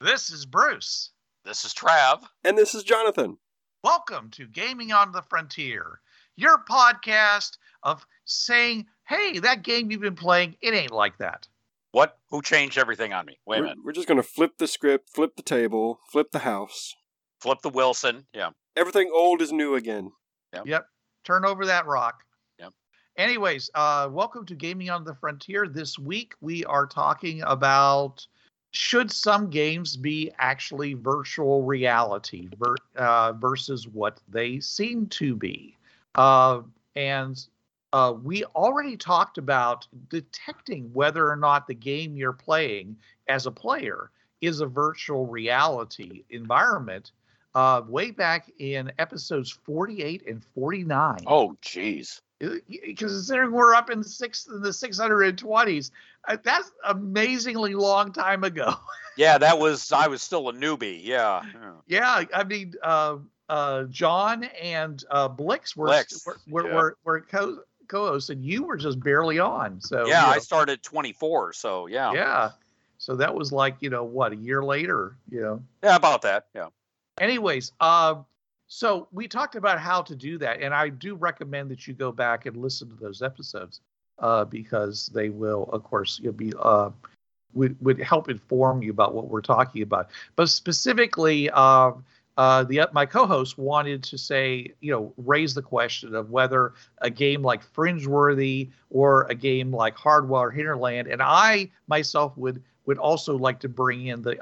This is Bruce. This is Trav. And this is Jonathan. Welcome to Gaming on the Frontier, your podcast of saying, hey, that game you've been playing, it ain't like that. What? Who changed everything on me? Wait a minute. We're just going to flip the script, flip the table, flip the house. Flip the Wilson, yeah. Everything old is new again. Yep. Turn over that rock. Yep. Anyways, welcome to Gaming on the Frontier. This week we are talking about... should some games be actually virtual reality versus what they seem to be? And we already talked about detecting whether or not the game you're playing as a player is a virtual reality environment way back in episodes 48 and 49. Oh, geez. Because we're up in the 620s. That's amazingly long time ago. Yeah, I was still a newbie. Yeah. Yeah. I mean, John and Blix were co-hosts, and you were just barely on. So yeah, I started 24. So yeah. Yeah. So that was like, a year later. Yeah, about that. Yeah. Anyways, so we talked about how to do that, and I do recommend that you go back and listen to those episodes because they will, of course, would help inform you about what we're talking about. But specifically, my co-host wanted to say, raise the question of whether a game like Fringeworthy or a game like Hardware Hinterland, and I myself would also like to bring in the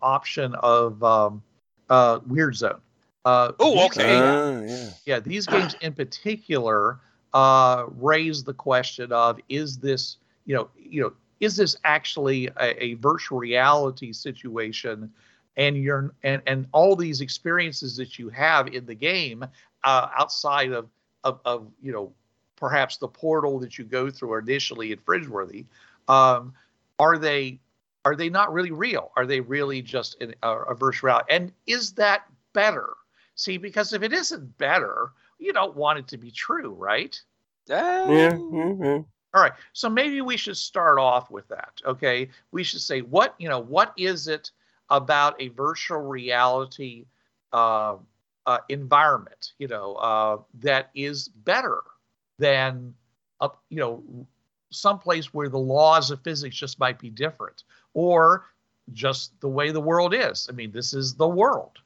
option of Weird Zone. Okay. These games in particular raise the question of is this actually a virtual reality situation, and all these experiences that you have in the game outside of perhaps the portal that you go through initially at Fringeworthy, are they not really real? Are they really just a virtual reality? And is that better? See, because if it isn't better, you don't want it to be true, right? Yeah. Mm-hmm. All right. So maybe we should start off with that. Okay. We should say what is it about a virtual reality environment, that is better than someplace where the laws of physics just might be different, or just the way the world is. I mean, this is the world.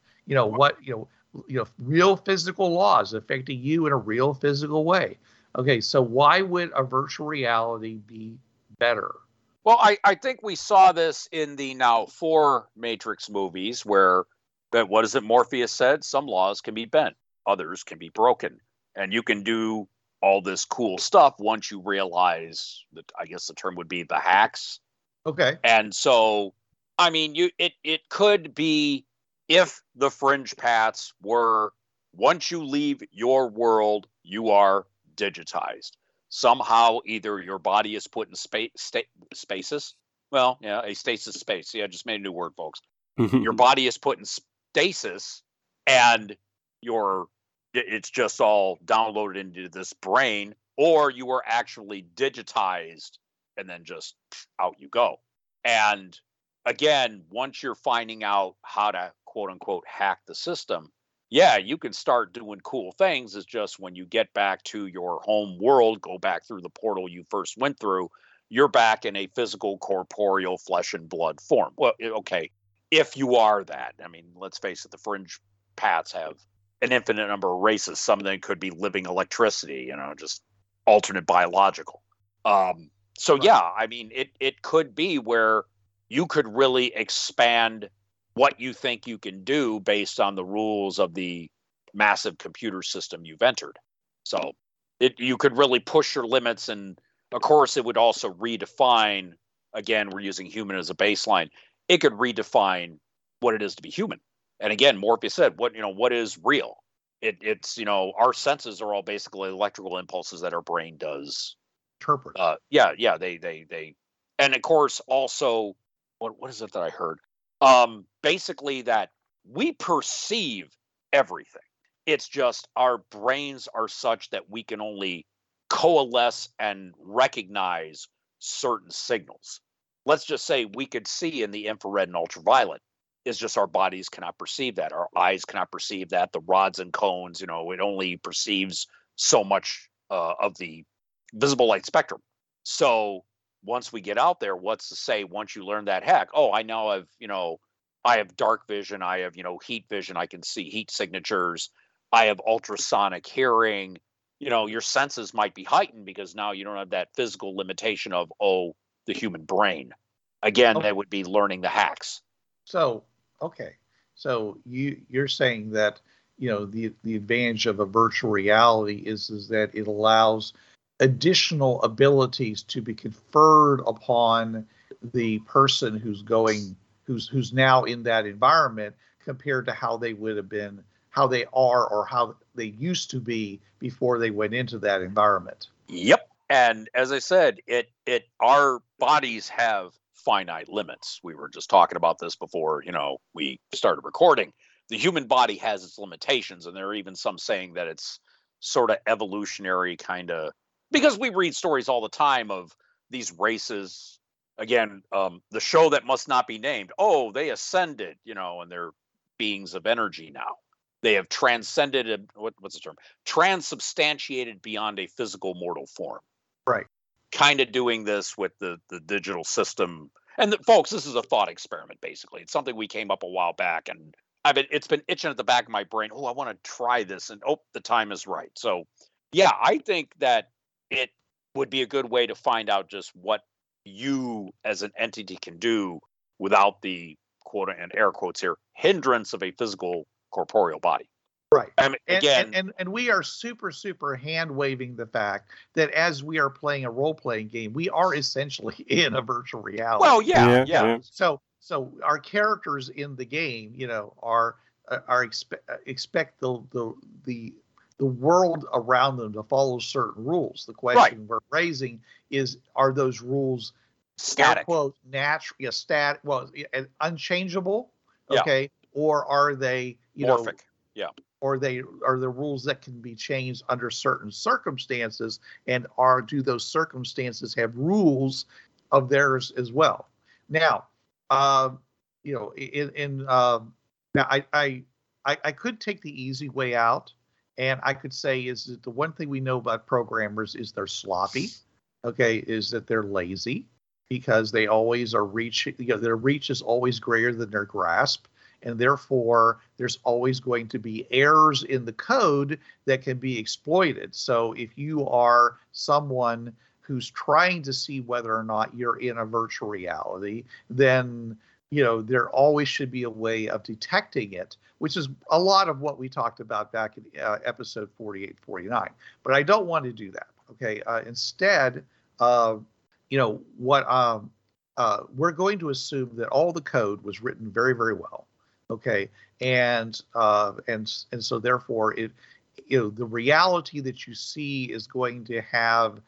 Real physical laws affecting you in a real physical way. Okay, so why would a virtual reality be better? Well, I think we saw this in the now 4 Matrix movies where, what is it Morpheus said? Some laws can be bent, others can be broken. And you can do all this cool stuff once you realize that, I guess the term would be the hacks. Okay. And so, I mean, it could be, if the fringe paths were, once you leave your world, you are digitized. Somehow, either your body is put in stasis. Well, yeah, a stasis space. Yeah, I just made a new word, folks. Mm-hmm. Your body is put in stasis, and it's just all downloaded into this brain, or you were actually digitized, and then just out you go. And again, once you're finding out how to, quote unquote, hack the system, yeah, you can start doing cool things. It's just when you get back to your home world, go back through the portal you first went through, you're back in a physical, corporeal, flesh and blood form. Well, okay, if you are that. I mean, let's face it, the fringe paths have an infinite number of races. Some of them could be living electricity, just alternate biological. So yeah, I mean, it could be where you could really expand what you think you can do based on the rules of the massive computer system you've entered. So you could really push your limits and Of course, it would also redefine, again, we're using human as a baseline. It could redefine what it is to be human. And again, Morpheus said, what is real? It's, our senses are all basically electrical impulses that our brain does interpret. They and of course also what is it that I heard? Basically that we perceive everything. It's just our brains are such that we can only coalesce and recognize certain signals. Let's just say we could see in the infrared and ultraviolet. It's just our bodies cannot perceive that. Our eyes cannot perceive that. The rods and cones, it only perceives so much of the visible light spectrum. So once we get out there, what's to say once you learn that hack? Oh, I now have, I have dark vision. I have, heat vision. I can see heat signatures. I have ultrasonic hearing. Your senses might be heightened because now you don't have that physical limitation of, the human brain. Again, That would be learning the hacks. So, okay. So you're saying that, the advantage of a virtual reality is that it allows additional abilities to be conferred upon the person who's now in that environment compared to how they would have been, how they are, or how they used to be before they went into that environment. Yep. And as I said, our bodies have finite limits. We were just talking about this before, we started recording. The human body has its limitations, and there are even some saying that it's sort of evolutionary kind of, because we read stories all the time of these races. Again, the show that must not be named. Oh, they ascended, and they're beings of energy now. They have transcended, what's the term? Transubstantiated beyond a physical mortal form. Right. Kind of doing this with the digital system. And folks, this is a thought experiment, basically. It's something we came up a while back, and it's been itching at the back of my brain. Oh, I want to try this. And the time is right. So, yeah, I think that it would be a good way to find out just what you as an entity can do without the, quote, and air quotes here, hindrance of a physical corporeal body. Right. I mean, again, and we are super, super hand waving the fact that as we are playing a role playing game, we are essentially in a virtual reality. Well, yeah. So our characters in the game, are expect the world around them to follow certain rules. The question we're raising is: are those rules static, quote, natural, static, and unchangeable? Okay, or are they morphic? Or they are the rules that can be changed under certain circumstances, and do those circumstances have rules of theirs as well? Now, now I could take the easy way out, and I could say is that the one thing we know about programmers is they're sloppy, okay, is that they're lazy because they always are reaching. Their reach is always greater than their grasp. And therefore, there's always going to be errors in the code that can be exploited. So if you are someone who's trying to see whether or not you're in a virtual reality, then, there always should be a way of detecting it, which is a lot of what we talked about back in episode 48, 49. But I don't want to do that. Okay. Instead, we're going to assume that all the code was written very, very well. Okay, and so therefore, the reality that you see is going to have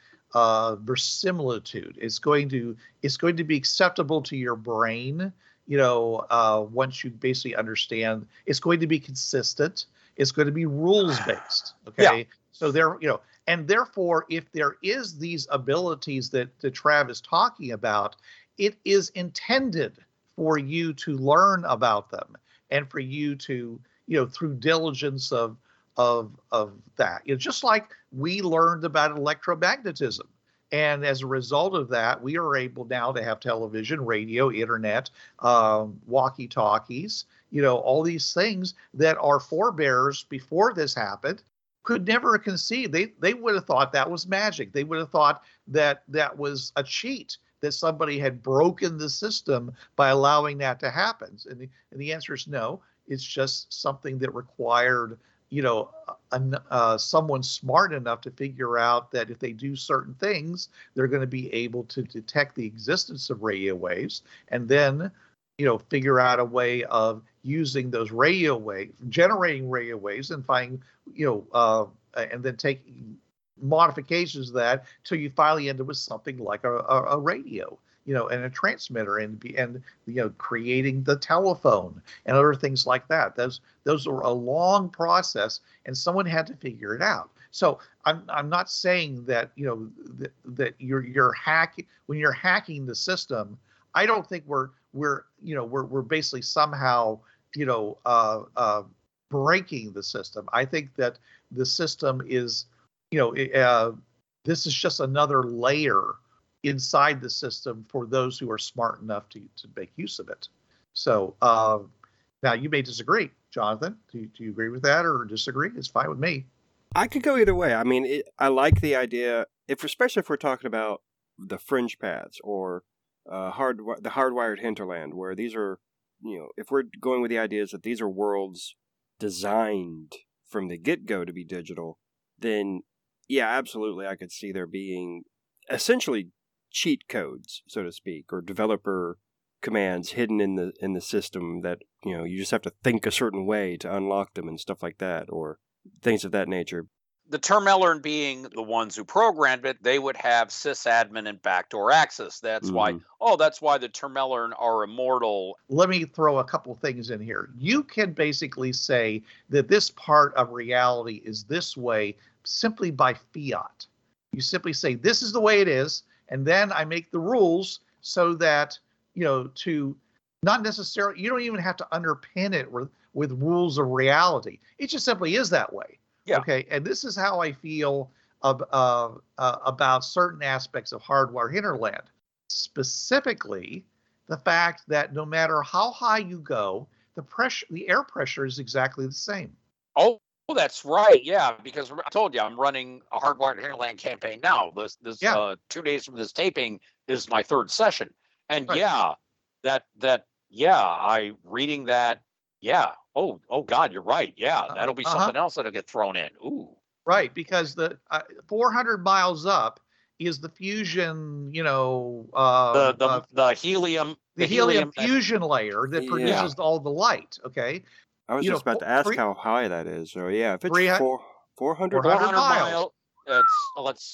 verisimilitude. It's going to be acceptable to your brain. Once you basically understand, it's going to be consistent. It's going to be rules based. Okay, So there, and therefore, if there is these abilities that Trav is talking about, it is intended for you to learn about them. And for you to, through diligence of that, just like we learned about electromagnetism, and as a result of that, we are able now to have television, radio, internet, walkie-talkies, all these things that our forebears before this happened could never conceive. They would have thought that was magic. They would have thought that was a cheat, that somebody had broken the system by allowing that to happen. And the answer is no. It's just something that required, someone smart enough to figure out that if they do certain things, they're going to be able to detect the existence of radio waves, and then, you know, figure out a way of using those radio waves, generating radio waves, and finding, you know, and then taking modifications of that till you finally end up with something like a radio, you know, and a transmitter, and you know, creating the telephone and other things like that. Those are a long process, and someone had to figure it out. So I'm not saying that, you know, that you're hacking when you're hacking the system. I don't think we're basically somehow, you know, breaking the system. I think that the system is, you know, this is just another layer inside the system for those who are smart enough to make use of it. So now you may disagree, Jonathan. Do you agree with that or disagree? It's fine with me. I could go either way. I mean, I like the idea, especially if we're talking about the fringe paths or the hardwired hinterland, where these are, you know, if we're going with the ideas that these are worlds designed from the get-go to be digital, then yeah, absolutely, I could see there being essentially cheat codes, so to speak, or developer commands hidden in the system that, you know, you just have to think a certain way to unlock them and stuff like that, or things of that nature. The Tehrmellorn being the ones who programmed it, they would have sysadmin and backdoor access. That's why the Tehrmellorn are immortal. Let me throw a couple things in here. You can basically say that this part of reality is this way simply by fiat. You simply say, this is the way it is, and then I make the rules so that, you know, to not necessarily, you don't even have to underpin it with rules of reality. It just simply is that way. Yeah. Okay, and this is how I feel about certain aspects of Hardware Hinterland, specifically the fact that no matter how high you go, the air pressure is exactly the same. Oh, that's right. Yeah, because I told you I'm running a Hardwire Hinterland campaign now. This 2 days from this taping is my third session, and right. I reading that. Yeah. Oh God, you're right. Yeah, that'll be something else that'll get thrown in. Ooh. Right, because the 400 miles up is the fusion, you know, the helium, the helium fusion layer that produces all the light. Okay. I was just about to ask how high that is. So yeah, if it's 400 miles,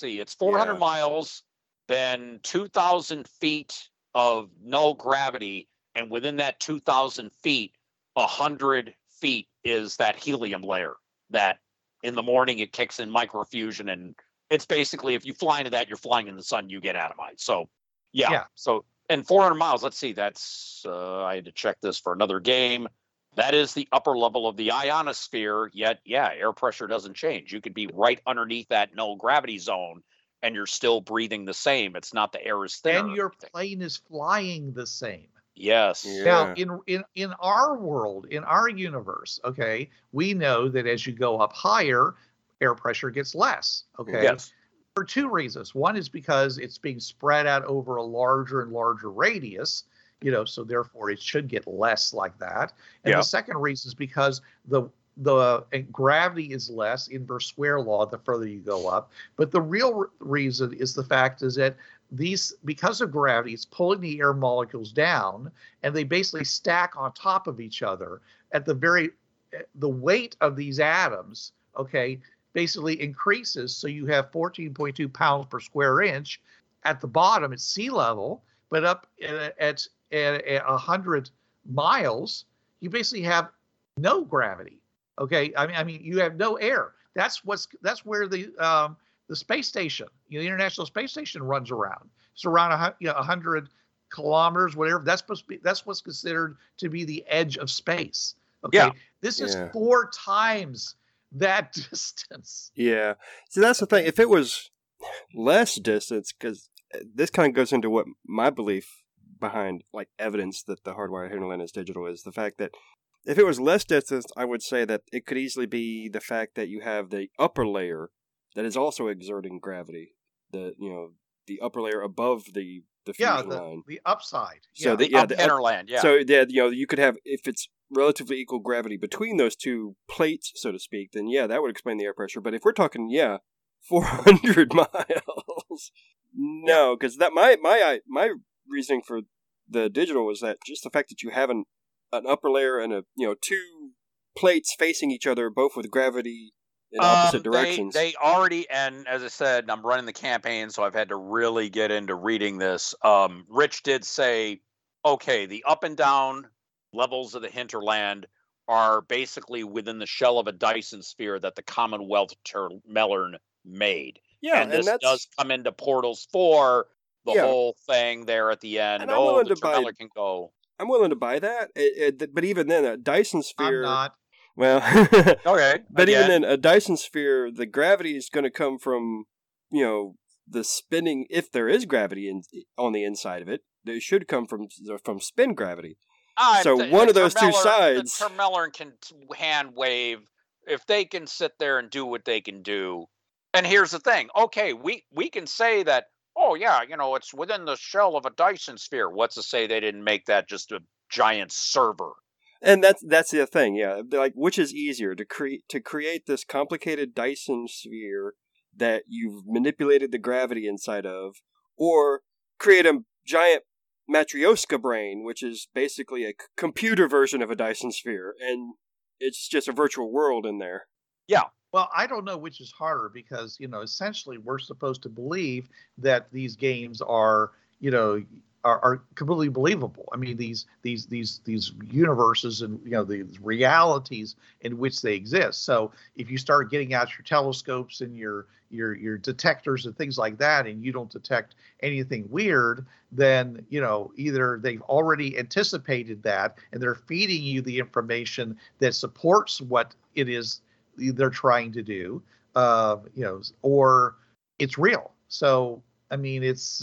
it's 400 miles, then 2,000 feet of null gravity, and within that 2,000 feet. 100 feet is that helium layer that in the morning it kicks in microfusion, and it's basically if you fly into that, you're flying in the sun, you get atomized. So yeah. So and 400 miles, let's see, that's I had to check this for another game. That is the upper level of the ionosphere, yet air pressure doesn't change. You could be right underneath that null gravity zone and you're still breathing the same. It's not the air is thinner. And your plane is flying the same. Yes. Yeah. Now, in our world, in our universe, okay, we know that as you go up higher, air pressure gets less, okay? Yes. For two reasons. One is because it's being spread out over a larger and larger radius, you know, so therefore it should get less like that. And the second reason is because the gravity is less, inverse square law, the further you go up. But the real reason is the fact is that because of gravity, it's pulling the air molecules down, and they basically stack on top of each other at the weight of these atoms, okay, basically increases. So you have 14.2 pounds per square inch at the bottom at sea level, but up at 100 miles, you basically have no gravity, okay? I mean, you have no air. That's where the space station, you know, the International Space Station runs around. It's around 100 kilometers, whatever. That's what's considered to be the edge of space. Okay. Yeah. This is 4 times that distance. Yeah. See, that's the thing. If it was less distance, because this kind of goes into what my belief behind like evidence that the Hardwire Hinterland is digital is the fact that if it was less distance, I would say that it could easily be the fact that you have the upper layer that is also exerting gravity. The upper layer above the fusion line. The upside. So the hinterland. So you could have, if it's relatively equal gravity between those two plates, so to speak, then yeah, that would explain the air pressure. But if we're talking, 400 miles, no, because that my reasoning for the digital was that just the fact that you have an upper layer and two plates facing each other, both with gravity in opposite directions. They already, and as I said, I'm running the campaign, so I've had to really get into reading this. Rich did say, okay, the up and down levels of the hinterland are basically within the shell of a Dyson sphere that the Commonwealth Tehrmellorn made. Yeah, and this does come into Portals 4, the whole thing there at the end. And the Tehrmellorn can go. I'm willing to buy that, but even then, a Dyson sphere... I'm not. Well, okay. But again, even then, a Dyson sphere, the gravity is going to come from, the spinning, if there is gravity on the inside of it, it should come from spin gravity. One of those two sides... The Tehrmellorn can hand wave, if they can sit there and do what they can do. And here's the thing, okay, we can say that, it's within the shell of a Dyson sphere. What's to say they didn't make that just a giant server? And that's the thing, yeah. Like, which is easier, to create this complicated Dyson sphere that you've manipulated the gravity inside of, or create a giant Matryoshka brain, which is basically a computer version of a Dyson sphere, and it's just a virtual world in there. Yeah. Well, I don't know which is harder because, essentially we're supposed to believe that these games are, are completely believable. I mean, these universes and, these realities in which they exist. So if you start getting out your telescopes and your detectors and things like that, and you don't detect anything weird, then, either they've already anticipated that and they're feeding you the information that supports what it is they're trying to do, or it's real. So, I mean, it's...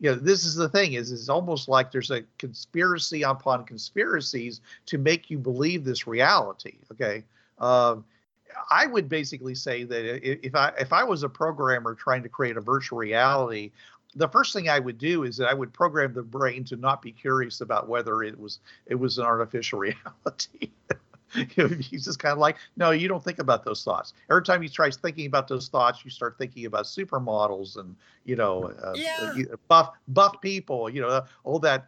this is the thing, is it's almost like there's a conspiracy upon conspiracies to make you believe this reality, okay? I would basically say that if I was a programmer trying to create a virtual reality, the first thing I would do is that I would program the brain to not be curious about whether it was an artificial reality. He's just kind of like, no, you don't think about those thoughts. Every time he tries thinking about those thoughts, you start thinking about supermodels and, buff people, all that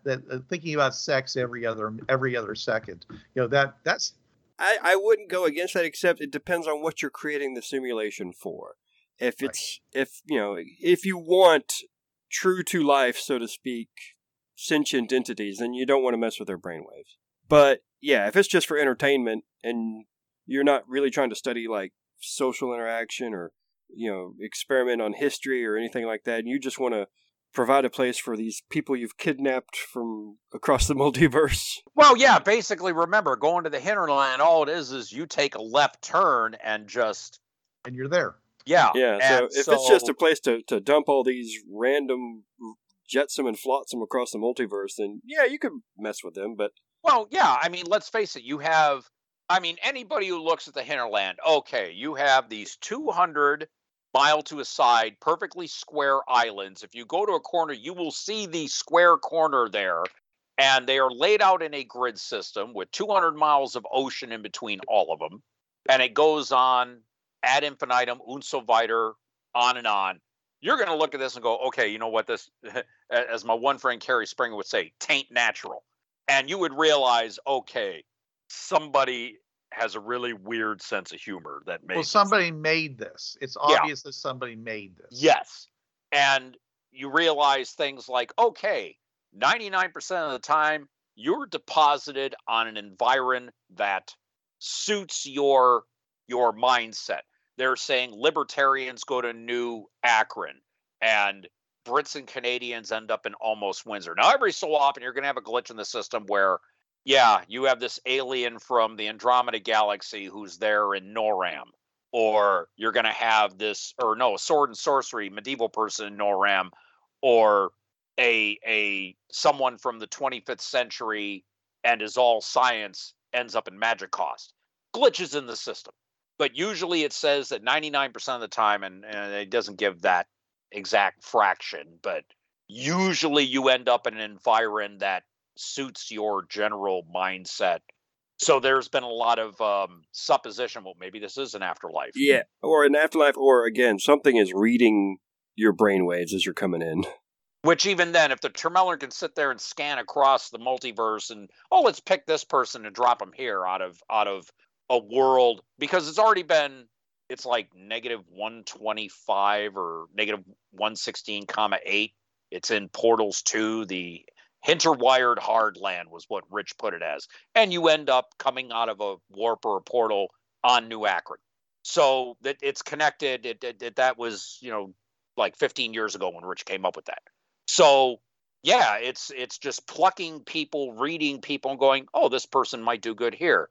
thinking about sex every other second. That's. I wouldn't go against that, except it depends on what you're creating the simulation for. If it's right. If you want true to life, so to speak, sentient entities, then you don't want to mess with their brainwaves. But yeah, if it's just for entertainment and you're not really trying to study like social interaction or, experiment on history or anything like that, and you just want to provide a place for these people you've kidnapped from across the multiverse. Well, yeah, basically, remember, going to the hinterland, all it is you take a left turn and just... And you're there. Yeah. Yeah, so it's just a place to dump all these random jetsam and flotsam across the multiverse, then yeah, you could mess with them, but... Well, yeah, I mean, let's face it, anybody who looks at the hinterland, okay, you have these 200 mile to a side, perfectly square islands. If you go to a corner, you will see the square corner there, and they are laid out in a grid system with 200 miles of ocean in between all of them, and it goes on ad infinitum, und so weiter, on and on. You're going to look at this and go, okay, you know what, this, as my one friend Carrie Springer would say, taint natural. And you would realize, okay, somebody has a really weird sense of humor that makes... Well, somebody made this. It's obvious that somebody made this. Yes. And you realize things like, okay, 99% of the time, you're deposited on an environment that suits your mindset. They're saying libertarians go to New Akron, and Brits and Canadians end up in Almost Windsor. Now, every so often, you're going to have a glitch in the system where, you have this alien from the Andromeda Galaxy who's there in Noram. Or you're going to have sword and sorcery, medieval person in Noram. Or a someone from the 25th century and is all science, ends up in Magic Cost. Glitches in the system. But usually it says that 99% of the time, and it doesn't give that exact fraction, but usually you end up in an environment that suits your general mindset So there's been a lot of supposition, well, maybe this is an afterlife. Yeah, or an afterlife, or again, something is reading your brainwaves as you're coming in. Which even then, if the Tehrmellorn can sit there and scan across the multiverse and, oh, let's pick this person and drop them here out of a world, because it's already been, it's like negative 125 or negative 116,8. It's in Portals 2, the Hardwired Hinterland was what Rich put it as. And you end up coming out of a warp or a portal on New Akron. So that it's connected. That was, you know, like 15 years ago when Rich came up with that. So, yeah, it's just plucking people, reading people and going, oh, this person might do good here.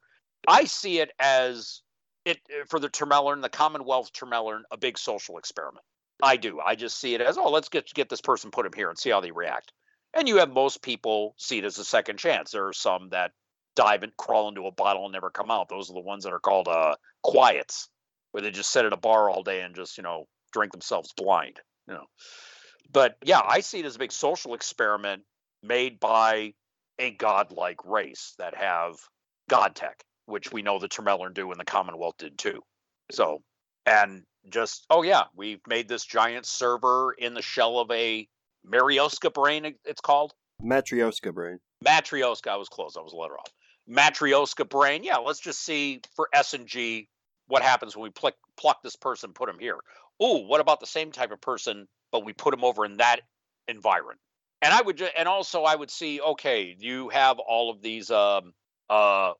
I see it as, it for the Tehrmellorn, the Commonwealth Tehrmellorn, a big social experiment. I do. I just see it as, oh, let's get this person, put him here and see how they react. And you have most people see it as a second chance. There are some that dive and crawl into a bottle and never come out. Those are the ones that are called quiets, where they just sit at a bar all day and just, you know, drink themselves blind. You know. But yeah, I see it as a big social experiment made by a godlike race that have god tech, which we know the Tehrmellorn do and the Commonwealth did too. So, and just, oh yeah, we've made this giant server in the shell of a Matryoshka brain, it's called? Matryoshka brain. Matryoshka, I was close, I was a letter off. Matryoshka brain, yeah, let's just see for S&G what happens when we pluck this person, put him here. Ooh, what about the same type of person, but we put him over in that environment? And I would, I would see, okay, you have all of these boneyards.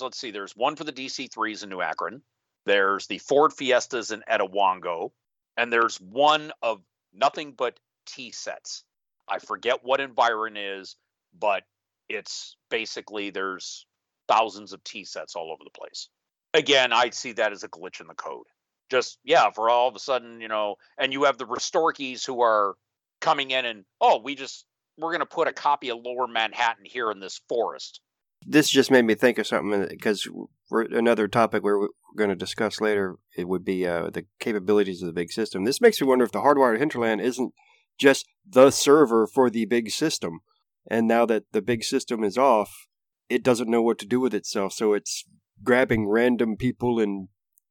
Let's see, there's one for the DC-3s in New Akron. There's the Ford Fiestas in Etawango. And there's one of nothing but tea sets. I forget what environment is, but it's basically there's thousands of tea sets all over the place. Again, I see that as a glitch in the code. Just, yeah, for all of a sudden, you know, and you have the Restorkees who are coming in and, oh, we're going to put a copy of Lower Manhattan here in this forest. This just made me think of something, because another topic we're going to discuss later, it would be the capabilities of the big system. This makes me wonder if the Hardwired Hinterland isn't just the server for the big system. And now that the big system is off, it doesn't know what to do with itself. So it's grabbing random people and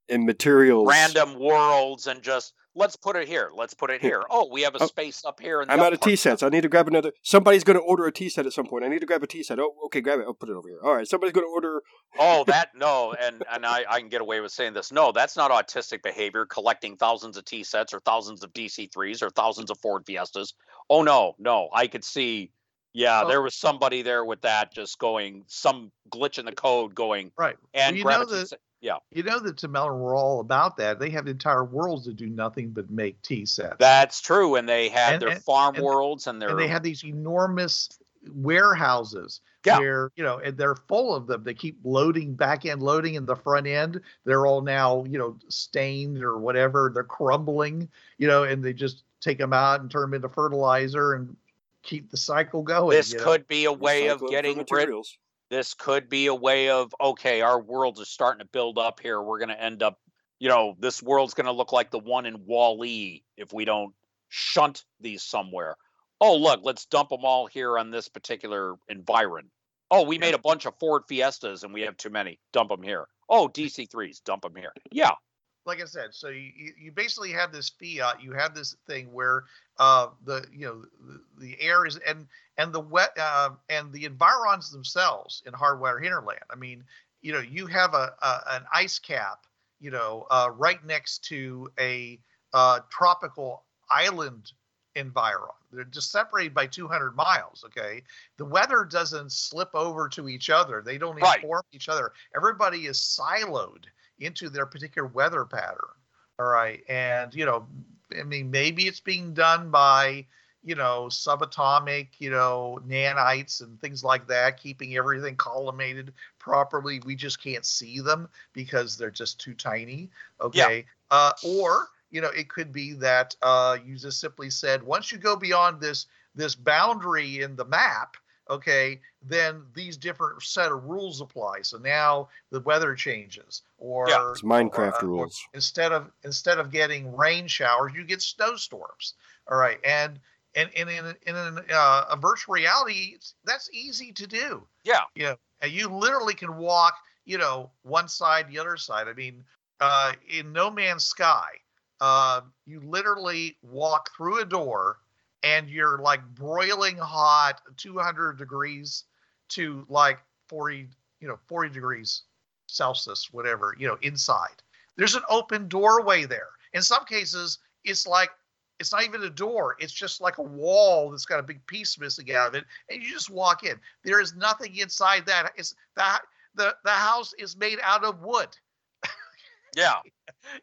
materials. Random worlds and just, let's put it here. Let's put it here. Oh, we have a space up here. I'm out of tea sets. I need to grab another. Somebody's going to order a tea set at some point. I need to grab a tea set. Oh, okay, grab it. I'll put it over here. All right, somebody's going to order. Oh, that, no. And I can get away with saying this. No, that's not autistic behavior, collecting thousands of tea sets or thousands of DC-3s or thousands of Ford Fiestas. Oh, no. I could see, yeah, there was somebody there with that just going, some glitch in the code going. Right. And grab a tea set. Yeah, you know the Tehrmellorn were all about that. They have entire worlds that do nothing but make tea sets. That's true, and they had their farm worlds and their. And they had these enormous warehouses where and they're full of them. They keep loading back end, loading in the front end. They're all now stained or whatever. They're crumbling, and they just take them out and turn them into fertilizer and keep the cycle going. This could be a way of getting materials. This could be a way of, okay, our world is starting to build up here. We're going to end up, this world's going to look like the one in WALL-E if we don't shunt these somewhere. Oh, look, let's dump them all here on this particular environ. Oh, we made a bunch of Ford Fiestas and we have too many. Dump them here. Oh, DC-3s, dump them here. Yeah. Like I said, so you basically have this fiat. You have this thing where the air is and the wet and the environs themselves in Hardwire Hinterland. I mean, you have an ice cap, right next to a tropical island environ. They're just separated by 200 miles. Okay, the weather doesn't slip over to each other. They don't inform each other. Everybody is siloed into their particular weather pattern. All right. And, I mean, maybe it's being done by, subatomic, nanites and things like that, keeping everything collimated properly. We just can't see them because they're just too tiny. Okay. Yeah. Or, it could be that you just simply said, once you go beyond this boundary in the map, okay, then these different set of rules apply. So now the weather changes, or it's Minecraft rules. Instead of getting rain showers, you get snowstorms. All right, and in a virtual reality, that's easy to do. Yeah, and you literally can walk, you know, one side, the other side. I mean, in No Man's Sky, you literally walk through a door and you're like broiling hot 200 degrees to like 40 degrees Celsius, whatever, you know, inside. There's an open doorway there. In some cases, it's like, it's not even a door. It's just like a wall that's got a big piece missing out of it. And you just walk in. There is nothing inside that. It's that the house is made out of wood. Yeah.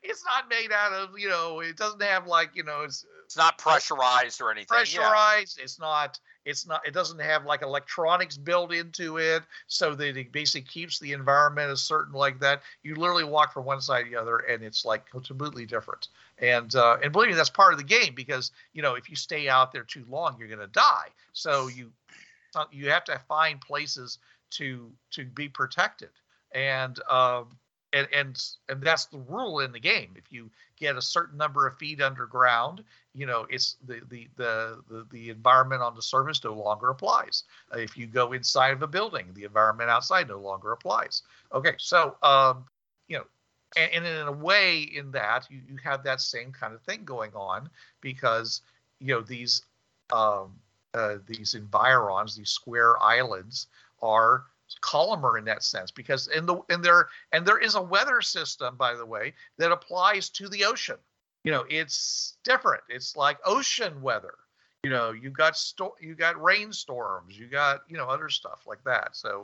It's not made out of, you know, it doesn't have like, you know, it's not pressurized or anything. Pressurized. Yeah. It doesn't have like electronics built into it, so that it basically keeps the environment a certain like that. You literally walk from one side to the other, and it's like completely different. And believe me, that's part of the game, because, you know, if you stay out there too long, you're going to die. So you have to find places to be protected. And that's the rule in the game. If you get a certain number of feet underground, you know, it's the environment on the surface no longer applies. If you go inside of a building, the environment outside no longer applies. Okay, so you know, and in a way, in that you have that same kind of thing going on, because, you know, these environs, these square islands, are columnar in that sense, because there is a weather system, by the way, that applies to the ocean. You know, it's different. It's like ocean weather. You know, you got rainstorms, you got, you know, other stuff like that. So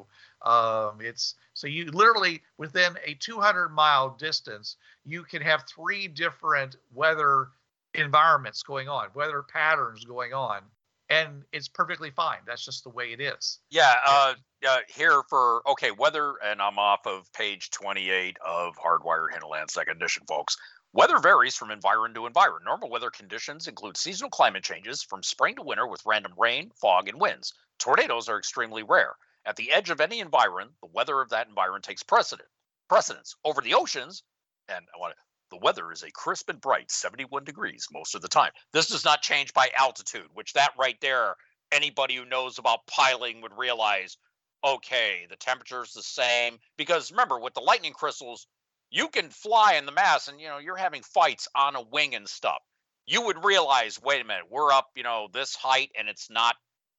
you literally, within a 200-mile distance, you can have three different weather environments going on, weather patterns going on. And it's perfectly fine. That's just the way it is. Yeah. Weather, and I'm off of page 28 of Hardwired Hinterland, 2nd edition, folks. Weather varies from environ to environ. Normal weather conditions include seasonal climate changes from spring to winter with random rain, fog, and winds. Tornadoes are extremely rare. At the edge of any environ, the weather of that environ takes precedence over the oceans, and the weather is a crisp and bright 71 degrees most of the time. This does not change by altitude, which that right there, anybody who knows about piling would realize, okay, the temperature is the same. Because remember, with the lightning crystals, you can fly in the mass and, you know, you're having fights on a wing and stuff. You would realize, wait a minute, we're up, you know, this height and it's not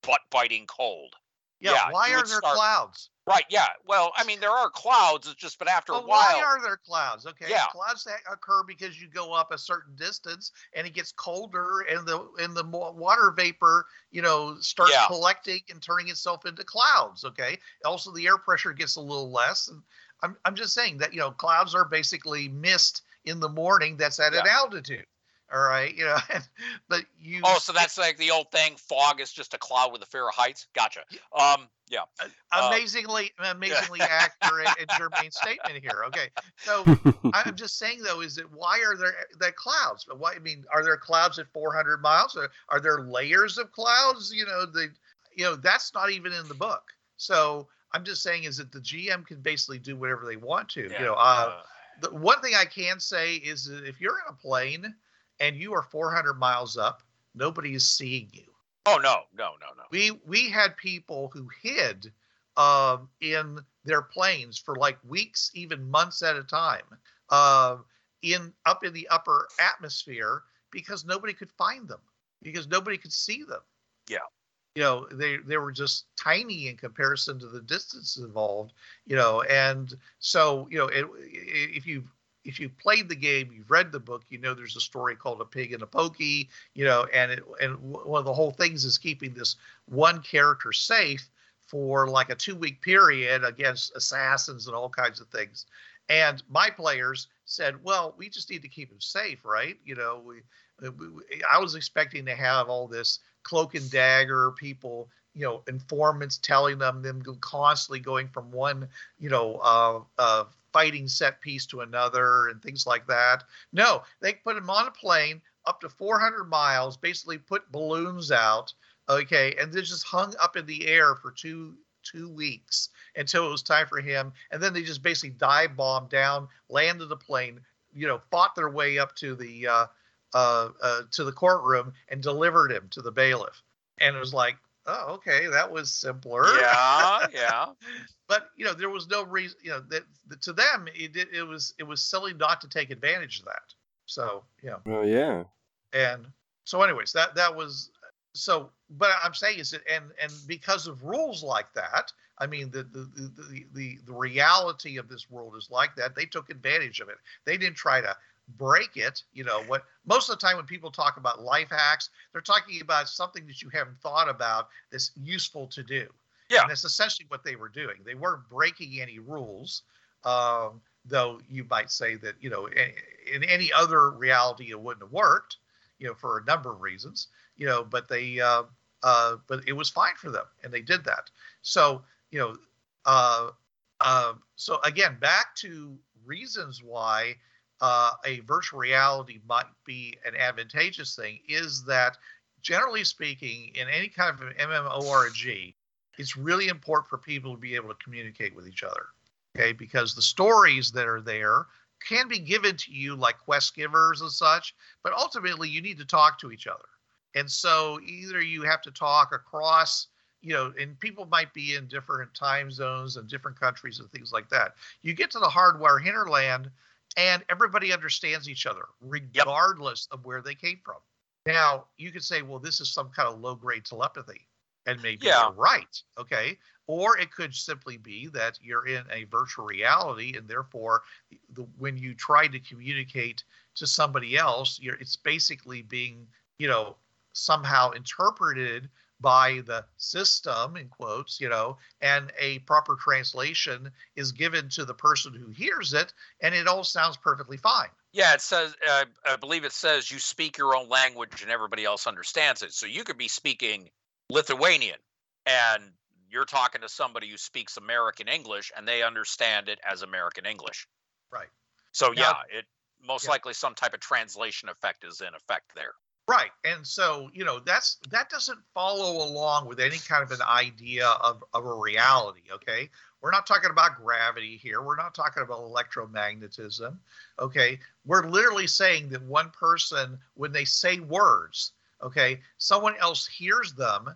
butt-biting cold. Yeah, why are there clouds? Right, yeah. Well, I mean, there are clouds, it's just, but after a while... Why are there clouds? Okay, yeah. Clouds that occur because you go up a certain distance and it gets colder, and the water vapor, you know, starts collecting and turning itself into clouds, okay? Also, the air pressure gets a little less. And I'm just saying that, you know, clouds are basically mist in the morning that's at an altitude. All right, you know, but you... Oh, so that's like the old thing, fog is just a cloud with a fear of heights? Gotcha. Yeah. Amazingly accurate and germane statement here. Okay, so I'm just saying, though, is that why are there clouds? Why, I mean, are there clouds at 400 miles? Are there layers of clouds? You know, that's not even in the book. So I'm just saying is that the GM can basically do whatever they want to. Yeah. You know, the one thing I can say is that if you're in a plane... and you are 400 miles up, nobody is seeing you. Oh, no. We had people who hid in their planes for like weeks, even months at a time, up in the upper atmosphere, because nobody could find them, because nobody could see them. Yeah. You know, they were just tiny in comparison to the distance involved, you know. And so, you know, if you've played the game, you've read the book, you know there's a story called A Pig and a Pokey, you know, and one of the whole things is keeping this one character safe for like a 2-week period against assassins and all kinds of things. And my players said, well, we just need to keep him safe, right? You know, I was expecting to have all this cloak and dagger people, you know, informants telling them constantly going from one, you know, fighting set piece to another and things like that. No, they put him on a plane up to 400 miles, basically put balloons out, okay, and they just hung up in the air for two weeks until it was time for him. And then they just basically dive bombed down, landed the plane, you know, fought their way up to the courtroom and delivered him to the bailiff. And it was like, oh, okay, that was simpler. Yeah, yeah. But you know, there was no reason. You know, that to them, it was silly not to take advantage of that. So yeah. Well, yeah. And so, anyways, that was so. But I'm saying is that, and because of rules like that, I mean, the reality of this world is like that. They took advantage of it. They didn't try to break it. You know what? Most of the time when people talk about life hacks, they're talking about something that you haven't thought about that's useful to do. Yeah, and that's essentially what they were doing. They weren't breaking any rules, though you might say that, you know, in any other reality it wouldn't have worked, you know, for a number of reasons, you know. But but it was fine for them, and they did that. So you know, so again, back to reasons why. A virtual reality might be an advantageous thing is that, generally speaking, in any kind of MMORPG, it's really important for people to be able to communicate with each other, okay? Because the stories that are there can be given to you like quest givers and such, but ultimately you need to talk to each other. And so either you have to talk across, you know, and people might be in different time zones and different countries and things like that. You get to the Hardware Hinterland, and everybody understands each other, regardless of where they came from. Now, you could say, well, this is some kind of low-grade telepathy. And maybe you're right, okay? Or it could simply be that you're in a virtual reality, and therefore, when you try to communicate to somebody else, it's basically being, you know, somehow interpreted by the system, in quotes, you know, and a proper translation is given to the person who hears it, and it all sounds perfectly fine. Yeah, it says, I believe it says you speak your own language and everybody else understands it. So you could be speaking Lithuanian, and you're talking to somebody who speaks American English, and they understand it as American English. Right. So likely some type of translation effect is in effect there. Right. And so, you know, that doesn't follow along with any kind of an idea of a reality. OK, we're not talking about gravity here. We're not talking about electromagnetism. OK, we're literally saying that one person, when they say words, OK, someone else hears them,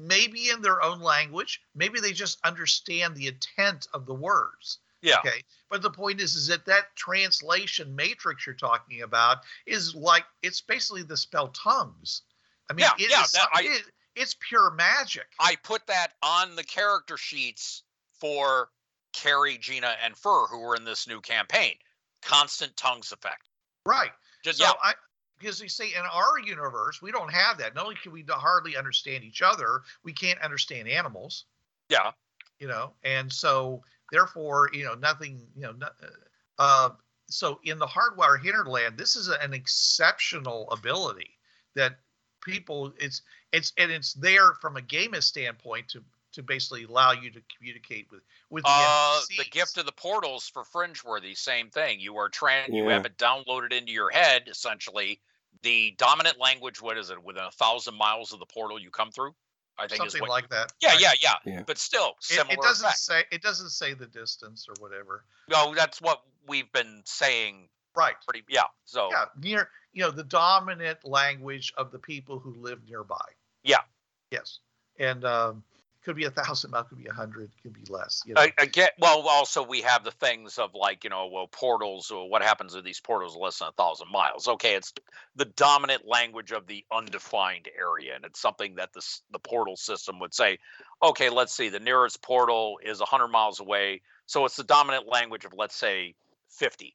maybe in their own language. Maybe they just understand the intent of the words. Yeah. Okay. But the point is that that translation matrix you're talking about is like, it's basically the spell tongues. I mean, it's pure magic. I put that on the character sheets for Carrie, Gina, and Fur, who were in this new campaign. Constant tongues effect. Right. Because you see, in our universe, we don't have that. Not only can we hardly understand each other, we can't understand animals. Yeah. You know, and so... Therefore, you know, nothing, you know, so in the Hardwire Hinterland, this is an exceptional ability that people, it's there from a gameist standpoint to basically allow you to communicate with the gift of the portals for Fringeworthy, same thing. You have it downloaded into your head, essentially. The dominant language, what is it, within 1,000 miles of the portal you come through? I think something like that. Yeah, yeah, yeah, yeah. But still, similar. It doesn't say the distance or whatever. No, that's what we've been saying. Right. Pretty. Yeah. So. Yeah. Near. You know, the dominant language of the people who live nearby. Yeah. Yes. And it could be 1,000 miles. Could be 100. Could be less. You know? Again. Well, also we have the things of like, you know, well, portals. Or what happens if these portals are less than 1,000 miles? Okay, it's the dominant language of the undefined area, and it's something that the portal system would say. Okay, let's see. The nearest portal is 100 miles away, so it's the dominant language of, let's say, 50.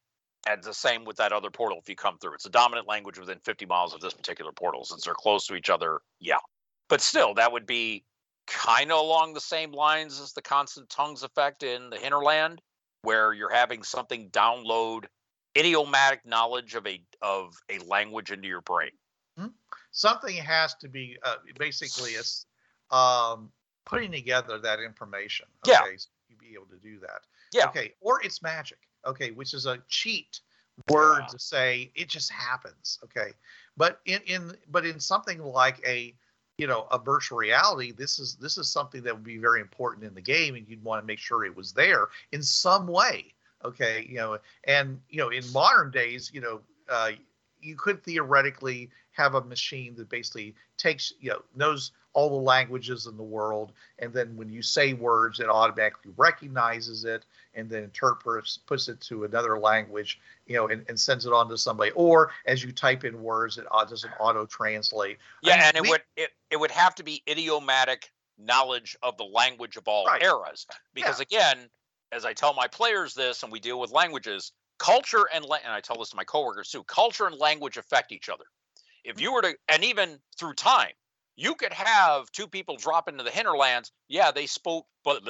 And the same with that other portal. If you come through, it's the dominant language within 50 miles of this particular portal, since they're close to each other. Yeah, but still, that would be kind of along the same lines as the constant tongues effect in the Hinterland, where you're having something download idiomatic knowledge of a language into your brain. Mm-hmm. Something has to be basically putting together that information. Okay, yeah. So you'd be able to do that. Yeah. Okay. Or it's magic. Okay, which is a cheat word to say it just happens. Okay, but in something like a, you know, a virtual reality, this is something that would be very important in the game, and you'd want to make sure it was there in some way. Okay, you know, and you know, in modern days, you know, you could theoretically have a machine that basically takes, you know, knows all the languages in the world. And then when you say words, it automatically recognizes it and then interprets, puts it to another language, and sends it on to somebody. Or as you type in words, it doesn't auto-translate. Yeah, I mean, and it would have to be idiomatic knowledge of the language of all eras. Because, again, as I tell my players this, and we deal with languages, culture and I tell this to my coworkers too, culture and language affect each other. If you were to, and even through time, you could have two people drop into the hinterlands. Yeah, they spoke, but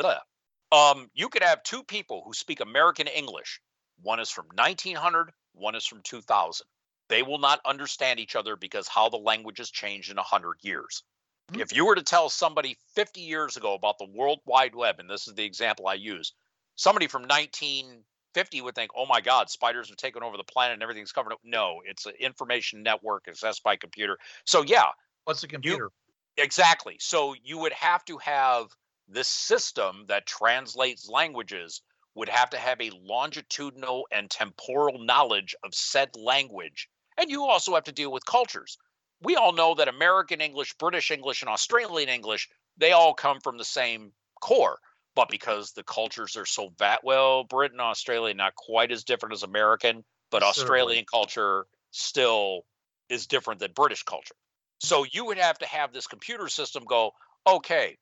you could have two people who speak American English. One is from 1900, one is from 2000. They will not understand each other because how the language has changed in 100 years. Mm-hmm. If you were to tell somebody 50 years ago about the World Wide Web, and this is the example I use, somebody from 1950 would think, oh my God, spiders have taken over the planet and everything's covered up. No, it's an information network accessed by computer. So yeah. What's a computer? Exactly. So you would have to have this system that translates languages would have to have a longitudinal and temporal knowledge of said language. And you also have to deal with cultures. We all know that American English, British English, and Australian English, they all come from the same core. But because the cultures are so vast, well, Britain, Australia, not quite as different as American, but Australian culture still is different than British culture. So you would have to have this computer system go, okay,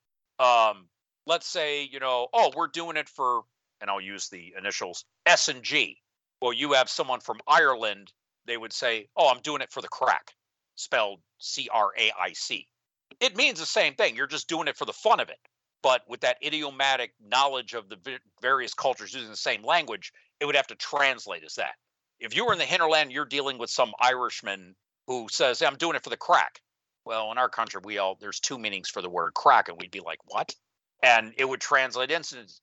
let's say, we're doing it for, and I'll use the initials, S and G. Well, you have someone from Ireland, they would say, oh, I'm doing it for the crack, spelled C-R-A-I-C. It means the same thing. You're just doing it for the fun of it. But with that idiomatic knowledge of the various cultures using the same language, it would have to translate as that. If you were in the hinterland, you're dealing with some Irishman who says, hey, I'm doing it for the crack. Well, in our country, there's two meanings for the word crack, and we'd be like, what? And it would translate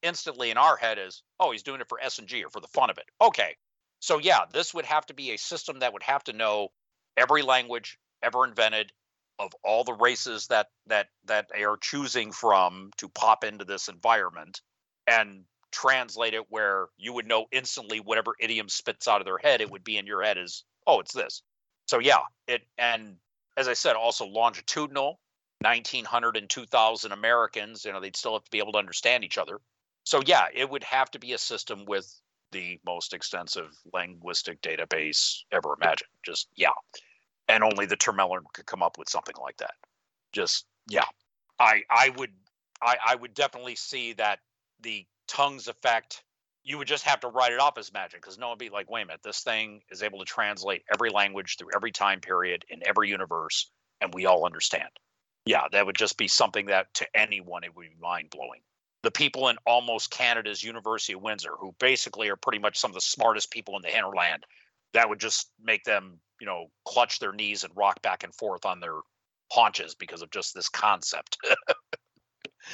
instantly in our head as, oh, he's doing it for S&G or for the fun of it. Okay. So, yeah, this would have to be a system that would have to know every language ever invented, of all the races that they are choosing from to pop into this environment and translate it where you would know instantly whatever idiom spits out of their head, it would be in your head as, oh, it's this. So yeah, and as I said, also longitudinal, 1900 and 2000 Americans, they'd still have to be able to understand each other. So yeah, it would have to be a system with the most extensive linguistic database ever imagined. Just, yeah. And only the Tehrmellorn could come up with something like that. Just, yeah. I would definitely see that the tongues effect, you would just have to write it off as magic because no one would be like, wait a minute, this thing is able to translate every language through every time period in every universe, and we all understand. Yeah, that would just be something that to anyone, it would be mind-blowing. The people in almost Canada's University of Windsor, who basically are pretty much some of the smartest people in the hinterland, that would just make them clutch their knees and rock back and forth on their haunches because of just this concept.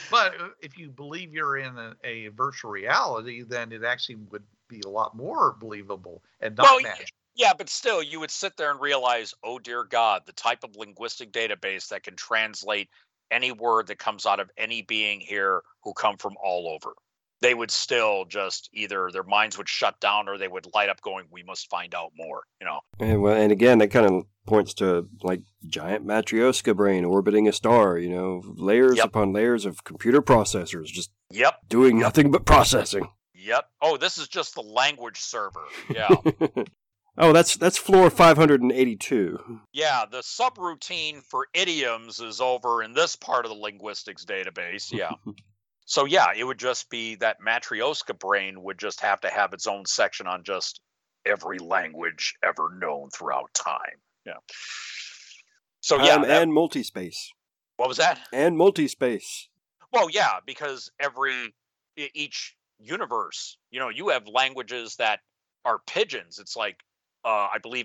But if you believe you're in a virtual reality, then it actually would be a lot more believable and not magic. Yeah, but still, you would sit there and realize, oh, dear God, the type of linguistic database that can translate any word that comes out of any being here who come from all over. They would still just either their minds would shut down or they would light up going, we must find out more, And, well, and again, that kind of points to like giant Matryoshka brain orbiting a star, layers upon layers of computer processors just doing nothing but processing. Yep. Oh, this is just the language server. Yeah. Oh, that's floor 582. Yeah, the subroutine for idioms is over in this part of the linguistics database. Yeah. So, yeah, it would just be that Matryoshka brain would just have to have its own section on just every language ever known throughout time. Yeah. So, yeah. And multi-space. What was that? And multi-space. Well, yeah, because each universe, you have languages that are pigeons. It's like, Captain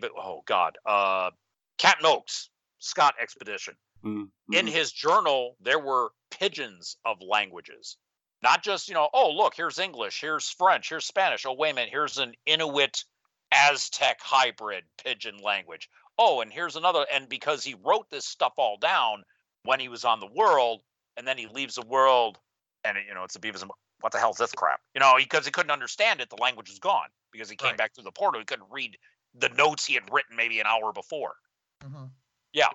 Oak's Scott Expedition. Mm-hmm. In his journal, there were pigeons of languages, not just, oh, look, here's English, here's French, here's Spanish. Oh, wait a minute, here's an Inuit Aztec hybrid pigeon language. Oh, and here's another. And because he wrote this stuff all down when he was on the world, and then he leaves the world and, it's a Beavis and what the hell's this crap? Because he couldn't understand it. The language was gone because he came back through the portal. He couldn't read the notes he had written maybe an hour before. Mm-hmm. Yeah.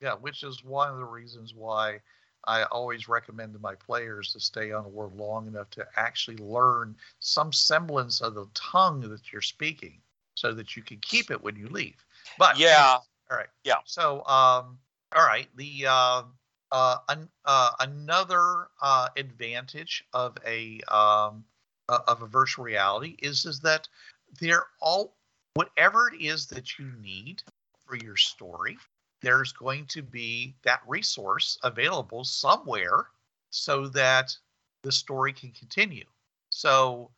Yeah, which is one of the reasons why I always recommend to my players to stay on a word long enough to actually learn some semblance of the tongue that you're speaking so that you can keep it when you leave. But yeah. All right. Yeah. So, all right. The, another, advantage of a virtual reality is that they're all, whatever it is that you need for your story, there's going to be that resource available somewhere so that the story can continue. So,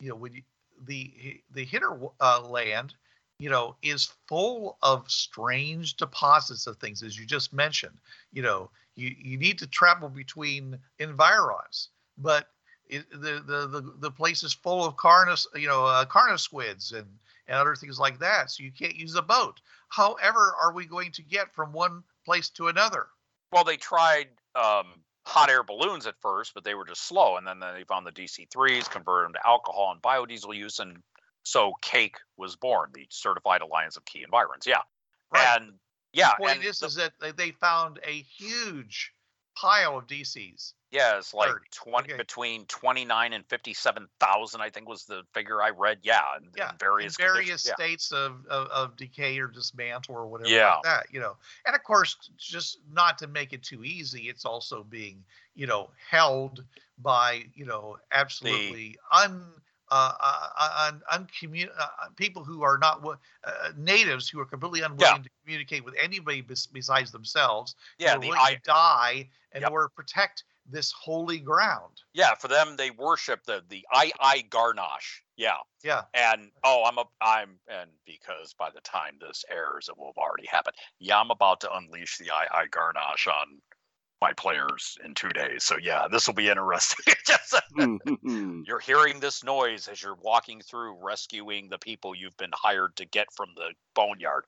you know, when you, the Hinterland, you know, is full of strange deposits of things, as you just mentioned. You know, you need to travel between environs, but the place is full of carna squids and other things like that. So you can't use a boat. However, are we going to get from one place to another? Well, they tried hot air balloons at first, but they were just slow. And then they found the DC-3s, converted them to alcohol and biodiesel use. And so CAKE was born, the Certified Alliance of Key Environs. Yeah. Right. And yeah. The point is that they found a huge pile of DCs. Yeah, it's like 20, okay, between 29 and 57,000, I think was the figure I read. Yeah, in various states of decay or dismantle or whatever like that, you know. And, of course, just not to make it too easy, it's also being, you know, held by, you know, absolutely people who are not natives, who are completely unwilling to communicate with anybody besides themselves. Yeah, who are willing to die in order to protect this holy ground. Yeah, for them, they worship the I-Garnash. Yeah. Yeah. And because by the time this airs, it will have already happened. Yeah, I'm about to unleash the I-Garnash on my players in 2 days. So yeah, this will be interesting. You're hearing this noise as you're walking through, rescuing the people you've been hired to get from the boneyard.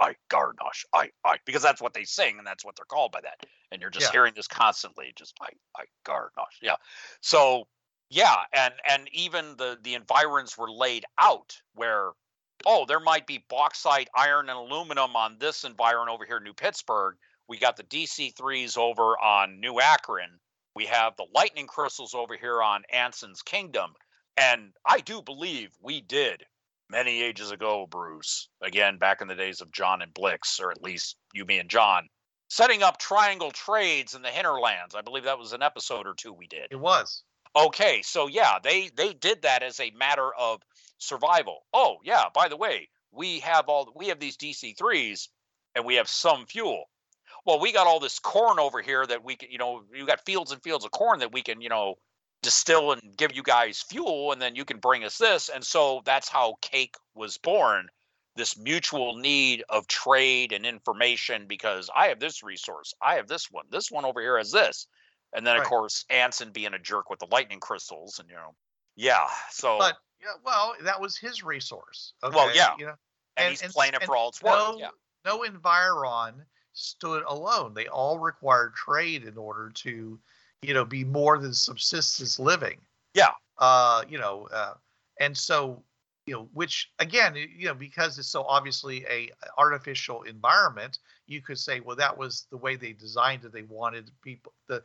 I-Garnash, I, because that's what they sing and that's what they're called by that. And you're just hearing this constantly, just I-Garnash. Yeah. So yeah, and even the environs were laid out where, there might be bauxite, iron, and aluminum on this environ over here in New Pittsburgh. We got the DC-3s over on New Akron. We have the lightning crystals over here on Anson's Kingdom. And I do believe we did, many ages ago, Bruce, again, back in the days of John and Blix, or at least you, me, and John, setting up triangle trades in the Hinterlands. I believe that was an episode or two we did. It was. Okay, so yeah, they did that as a matter of survival. Oh, yeah, by the way, we have these DC-3s, and we have some fuel. Well, we got all this corn over here that we can, you know, you got fields and fields of corn that we can, you know, distill and give you guys fuel, and then you can bring us this. And so that's how CAKE was born, this mutual need of trade and information, because I have this resource, I have this one over here has this. And then, of course, Anson being a jerk with the lightning crystals and, you know, But, yeah, well, that was his resource. Okay? Well, yeah. You know? And he's playing it for all it's worth. Yeah. No environ stood alone. They all required trade in order to, you know, be more than subsistence living. Yeah. And so, you know, which again, you know, because it's so obviously a artificial environment, you could say, well, that was the way they designed it. They wanted people, the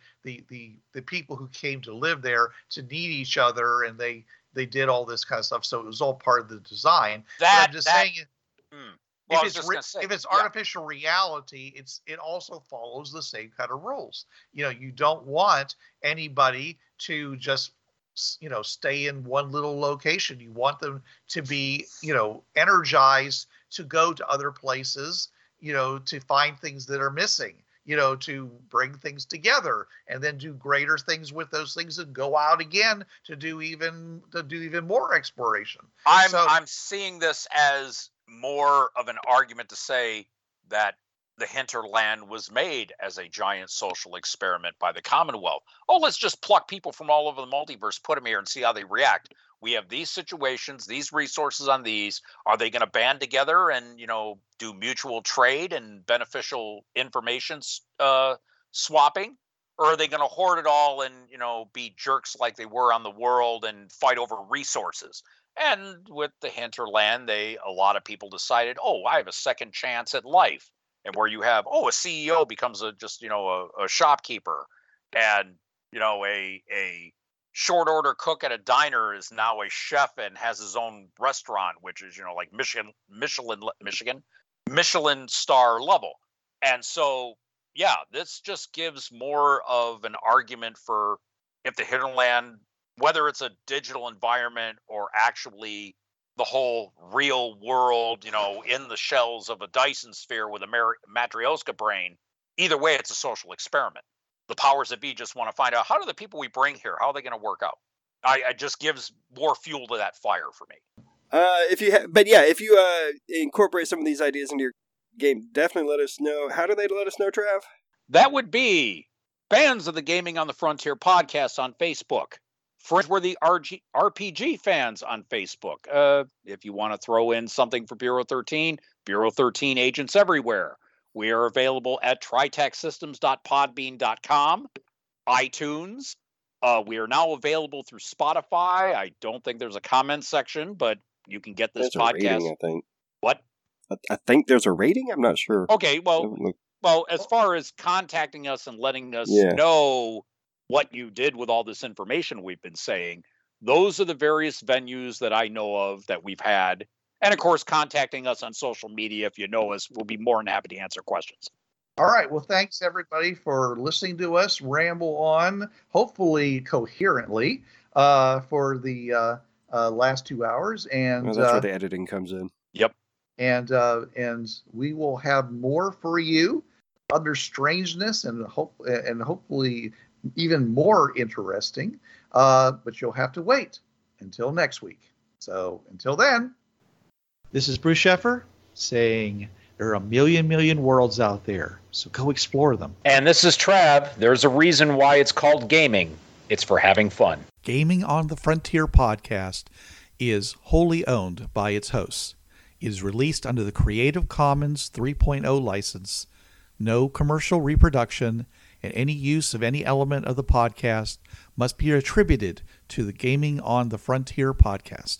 people who came to live there to need each other, and they did all this kind of stuff. So it was all part of the design. If it's artificial reality, it also follows the same kind of rules. You know, you don't want anybody to just, you know, stay in one little location. You want them to be, you know, energized to go to other places, you know, to find things that are missing, you know, to bring things together and then do greater things with those things and go out again to do even more exploration. I'm seeing this as more of an argument to say that the Hinterland was made as a giant social experiment by the Commonwealth. Oh, let's just pluck people from all over the multiverse, put them here and see how they react. We have these situations, these resources on these. Are they going to band together and, you know, do mutual trade and beneficial information swapping? Or are they going to hoard it all and, you know, be jerks like they were on the world and fight over resources? And with the Hinterland, a lot of people decided, I have a second chance at life. and where you have, a CEO becomes a shopkeeper, and, a short order cook at a diner is now a chef and has his own restaurant, which is, like Michelin star level. And so, yeah, this just gives more of an argument for if the Hinterland, whether it's a digital environment or actually the whole real world, in the shells of a Dyson sphere with a Matryoshka brain, either way, it's a social experiment. The powers that be just want to find out, how do the people we bring here, how are they going to work out? It just gives more fuel to that fire for me. If you incorporate some of these ideas into your game, definitely let us know. How do they let us know, Trav? That would be fans of the Gaming on the Frontier podcast on Facebook. Fringeworthy RPG fans on Facebook. If you want to throw in something for Bureau 13, Bureau 13 agents everywhere. We are available at tritexsystems.podbean.com, iTunes. We are now available through Spotify. I don't think there's a comment section, but you can get this podcast. There's a rating, I think. What? I think there's a rating? I'm not sure. Okay, well, as far as contacting us and letting us know what you did with all this information we've been saying, those are the various venues that I know of that we've had. And, of course, contacting us on social media, if you know us, we'll be more than happy to answer questions. All right. Well, thanks, everybody, for listening to us ramble on, hopefully coherently, for the last 2 hours. And that's where the editing comes in. Yep. And we will have more for you under strangeness and hopefully even more interesting. But you'll have to wait until next week. So until then. This is Bruce Sheffer saying there are a million worlds out there, so go explore them. And this is Trav. There's a reason why it's called gaming. It's for having fun. Gaming on the Frontier podcast is wholly owned by its hosts. It is released under the Creative Commons 3.0 license. No commercial reproduction and any use of any element of the podcast must be attributed to the Gaming on the Frontier podcast.